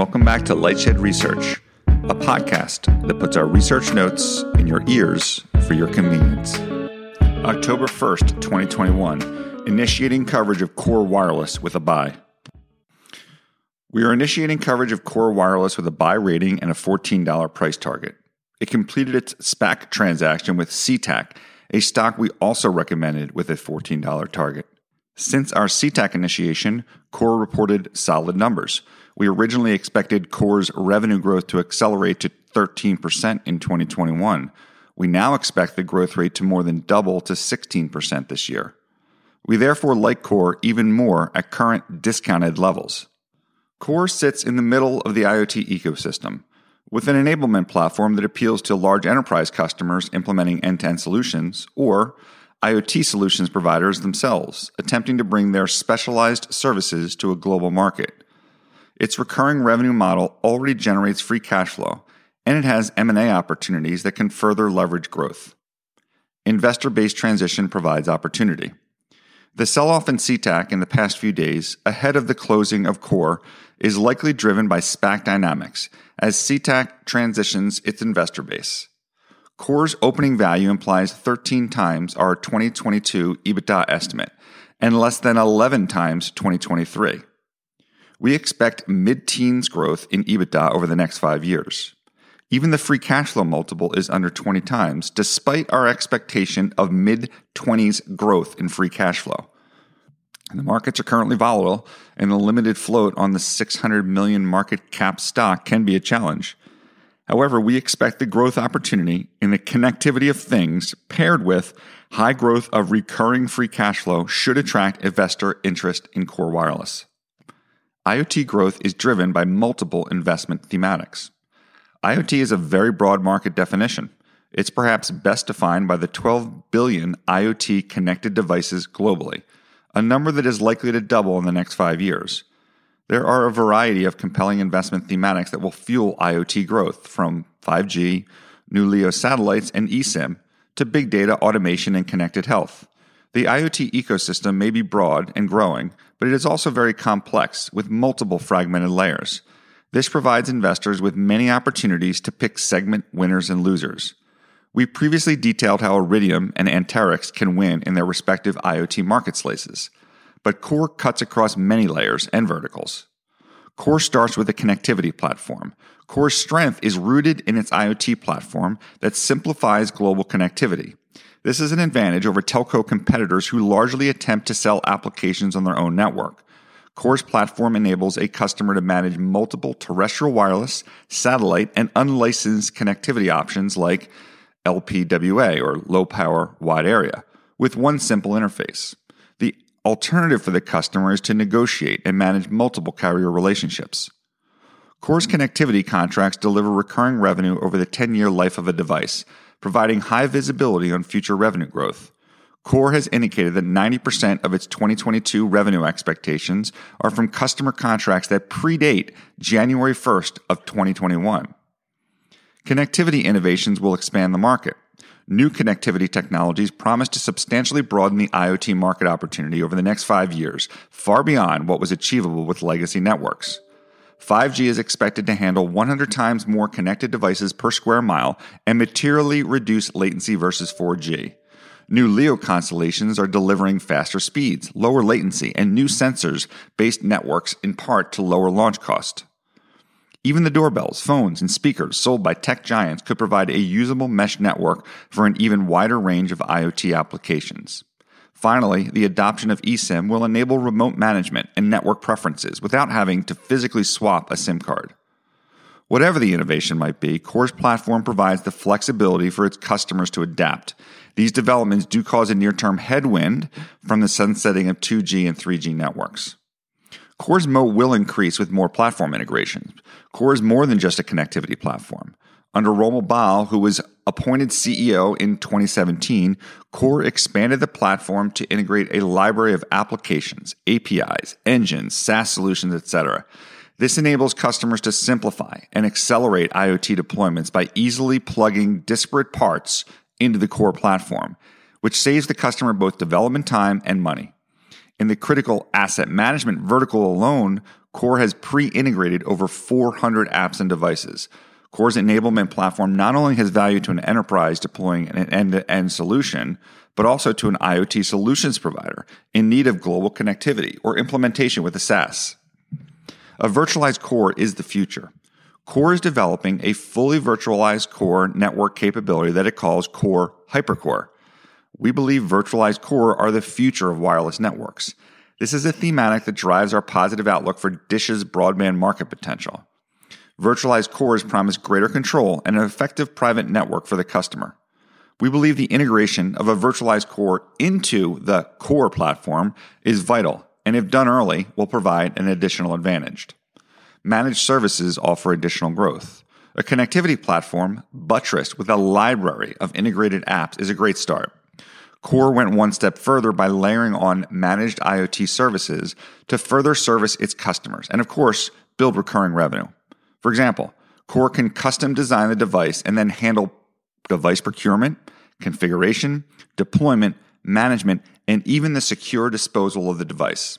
welcome back to Lightshed Research, a podcast that puts our research notes in your ears for your convenience. October 1st, 2021, initiating coverage of KORE Wireless with a buy. We are initiating coverage of KORE Wireless with a buy rating and a $14 price target. It completed its SPAC transaction with CTAC, a stock we also recommended with a $14 target. Since our CTAC initiation, KORE reported solid numbers. We originally expected KORE's revenue growth to accelerate to 13% in 2021. We now expect the growth rate to more than double to 16% this year. We therefore like KORE even more at current discounted levels. KORE sits in the middle of the IoT ecosystem, with an enablement platform that appeals to large enterprise customers implementing end-to-end solutions, or IoT solutions providers themselves, attempting to bring their specialized services to a global market. Its recurring revenue model already generates free cash flow, and it has M&A opportunities that can further leverage growth. Investor-based transition provides opportunity. The sell-off in CTAC in the past few days, ahead of the closing of KORE, is likely driven by SPAC dynamics, as CTAC transitions its investor base. KORE's opening value implies 13 times our 2022 EBITDA estimate and less than 11 times 2023. We expect mid-teens growth in EBITDA over the next 5 years. Even the free cash flow multiple is under 20 times, despite our expectation of mid-20s growth in free cash flow. And the markets are currently volatile, and the limited float on the $600 million market cap stock can be a challenge. However, we expect the growth opportunity in the connectivity of things paired with high growth of recurring free cash flow should attract investor interest in KORE Wireless. IoT growth is driven by multiple investment thematics. IoT is a very broad market definition. It's perhaps best defined by the 12 billion IoT connected devices globally, a number that is likely to double in the next 5 years. There are a variety of compelling investment thematics that will fuel IoT growth, from 5G, new LEO satellites, and eSIM, to big data, automation, and connected health. The IoT ecosystem may be broad and growing, but it is also very complex, with multiple fragmented layers. This provides investors with many opportunities to pick segment winners and losers. We previously detailed how Iridium and Anterix can win in their respective IoT market slices, but KORE cuts across many layers and verticals. KORE starts with a connectivity platform. KORE's strength is rooted in its IoT platform that simplifies global connectivity. This is an advantage over telco competitors who largely attempt to sell applications on their own network. KORE's platform enables a customer to manage multiple terrestrial wireless, satellite, and unlicensed connectivity options like LPWA, or low-power wide area, with one simple interface. The alternative for the customer is to negotiate and manage multiple carrier relationships. KORE's connectivity contracts deliver recurring revenue over the 10-year life of a device, providing high visibility on future revenue growth. KORE has indicated that 90% of its 2022 revenue expectations are from customer contracts that predate January 1st of 2021. Connectivity innovations will expand the market. New connectivity technologies promise to substantially broaden the IoT market opportunity over the next 5 years, far beyond what was achievable with legacy networks. 5G is expected to handle 100 times more connected devices per square mile and materially reduce latency versus 4G. New LEO constellations are delivering faster speeds, lower latency, and new sensors-based networks, in part to lower launch cost. Even the doorbells, phones, and speakers sold by tech giants could provide a usable mesh network for an even wider range of IoT applications. Finally, the adoption of eSIM will enable remote management and network preferences without having to physically swap a SIM card. Whatever the innovation might be, KORE's platform provides the flexibility for its customers to adapt. These developments do cause a near-term headwind from the sunsetting of 2G and 3G networks. KORE's MO will increase with more platform integrations. KORE is more than just a connectivity platform. Under Romil Bahl, who was appointed CEO in 2017, KORE expanded the platform to integrate a library of applications, APIs, engines, SaaS solutions, etc. This enables customers to simplify and accelerate IoT deployments by easily plugging disparate parts into the KORE platform, which saves the customer both development time and money. In the critical asset management vertical alone, KORE has pre-integrated over 400 apps and devices. KORE's enablement platform not only has value to an enterprise deploying an end-to-end solution, but also to an IoT solutions provider in need of global connectivity or implementation with a SaaS. A virtualized KORE is the future. KORE is developing a fully virtualized KORE network capability that it calls KORE HyperCore. We believe virtualized KORE are the future of wireless networks. This is a thematic that drives our positive outlook for Dish's broadband market potential. Virtualized KOREs promise greater control and an effective private network for the customer. We believe the integration of a virtualized KORE into the KORE platform is vital, and if done early, will provide an additional advantage. Managed services offer additional growth. A connectivity platform buttressed with a library of integrated apps is a great start. KORE went one step further by layering on managed IoT services to further service its customers and, of course, build recurring revenue. For example, KORE can custom design the device and then handle device procurement, configuration, deployment, management, and even the secure disposal of the device.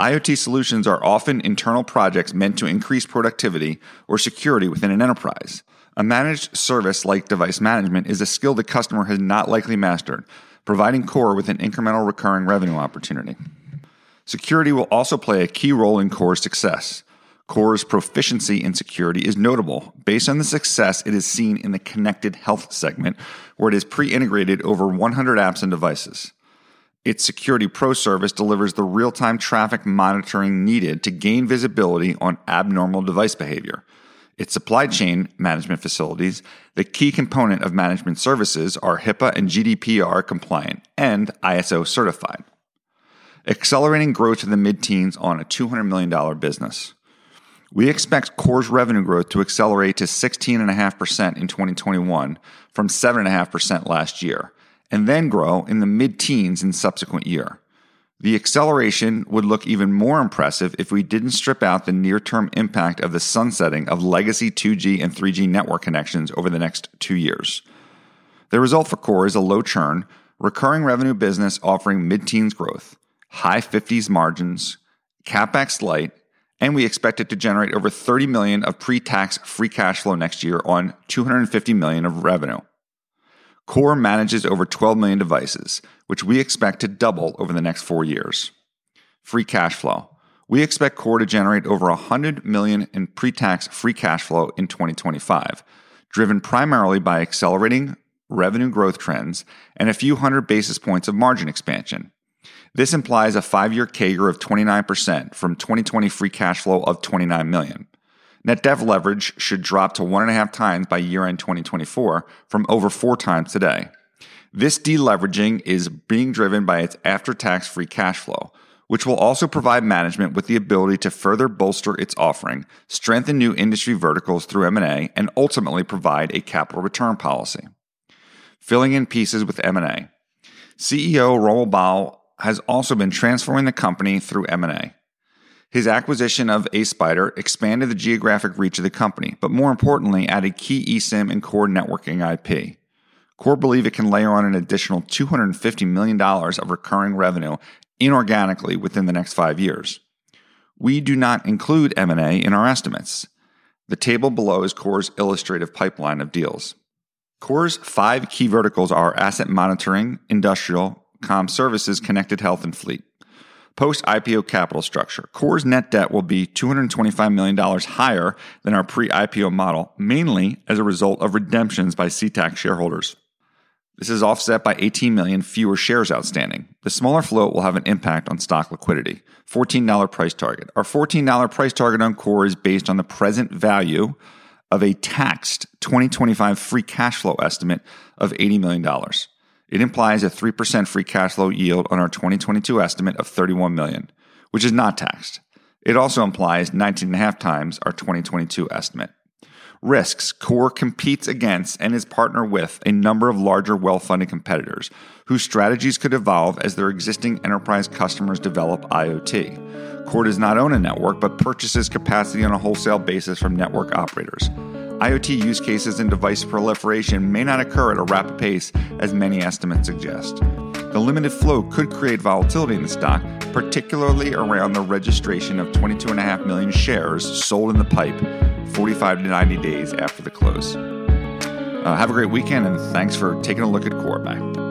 IoT solutions are often internal projects meant to increase productivity or security within an enterprise. A managed service like device management is a skill the customer has not likely mastered, providing KORE with an incremental recurring revenue opportunity. Security will also play a key role in KORE's success. KORE's proficiency in security is notable based on the success it has seen in the connected health segment, where it has pre-integrated over 100 apps and devices. Its Security Pro service delivers the real-time traffic monitoring needed to gain visibility on abnormal device behavior. Its supply chain management facilities, the key component of management services, are HIPAA and GDPR compliant and ISO certified. Accelerating growth to the mid-teens on a $200 million business. We expect KORE's revenue growth to accelerate to 16.5% in 2021 from 7.5% last year, and then grow in the mid-teens in subsequent year. The acceleration would look even more impressive if we didn't strip out the near-term impact of the sunsetting of legacy 2G and 3G network connections over the next 2 years. The result for KORE is a low churn, recurring revenue business offering mid-teens growth, high 50s margins, CapEx light, and we expect it to generate over $30 million of pre-tax free cash flow next year on $250 million of revenue. KORE manages over 12 million devices, which we expect to double over the next 4 years. Free cash flow. We expect KORE to generate over $100 million in pre-tax free cash flow in 2025, driven primarily by accelerating revenue growth trends and a few hundred basis points of margin expansion. This implies a 5-year CAGR of 29% from 2020 free cash flow of $29 million. Net debt leverage should drop to 1.5 times by year-end 2024 from over 4 times today. This deleveraging is being driven by its after-tax free cash flow, which will also provide management with the ability to further bolster its offering, strengthen new industry verticals through M&A, and ultimately provide a capital return policy. Filling in pieces with M&A. CEO Romil Bahl has also been transforming the company through M&A. His acquisition of A-Spider expanded the geographic reach of the company, but more importantly, added key eSIM and KORE networking IP. KORE believes it can layer on an additional $250 million of recurring revenue inorganically within the next 5 years. We do not include M&A in our estimates. The table below is KORE's illustrative pipeline of deals. KORE's 5 key verticals are asset monitoring, industrial, comm services, connected health, and fleet. Post-IPO capital structure. KORE's net debt will be $225 million higher than our pre-IPO model, mainly as a result of redemptions by CTAC shareholders. This is offset by 18 million fewer shares outstanding. The smaller float will have an impact on stock liquidity. $14 price target. Our $14 price target on KORE is based on the present value of a taxed 2025 free cash flow estimate of $80 million. It implies a 3% free cash flow yield on our 2022 estimate of $31 million, which is not taxed. It also implies 19.5 times our 2022 estimate. Risks. KORE competes against and is partnered with a number of larger well-funded competitors whose strategies could evolve as their existing enterprise customers develop IoT. KORE does not own a network but purchases capacity on a wholesale basis from network operators. IoT use cases and device proliferation may not occur at a rapid pace as many estimates suggest. The limited flow could create volatility in the stock, particularly around the registration of 22.5 million shares sold in the pipe 45 to 90 days after the close. Have a great weekend, and thanks for taking a look at KORE. Bye.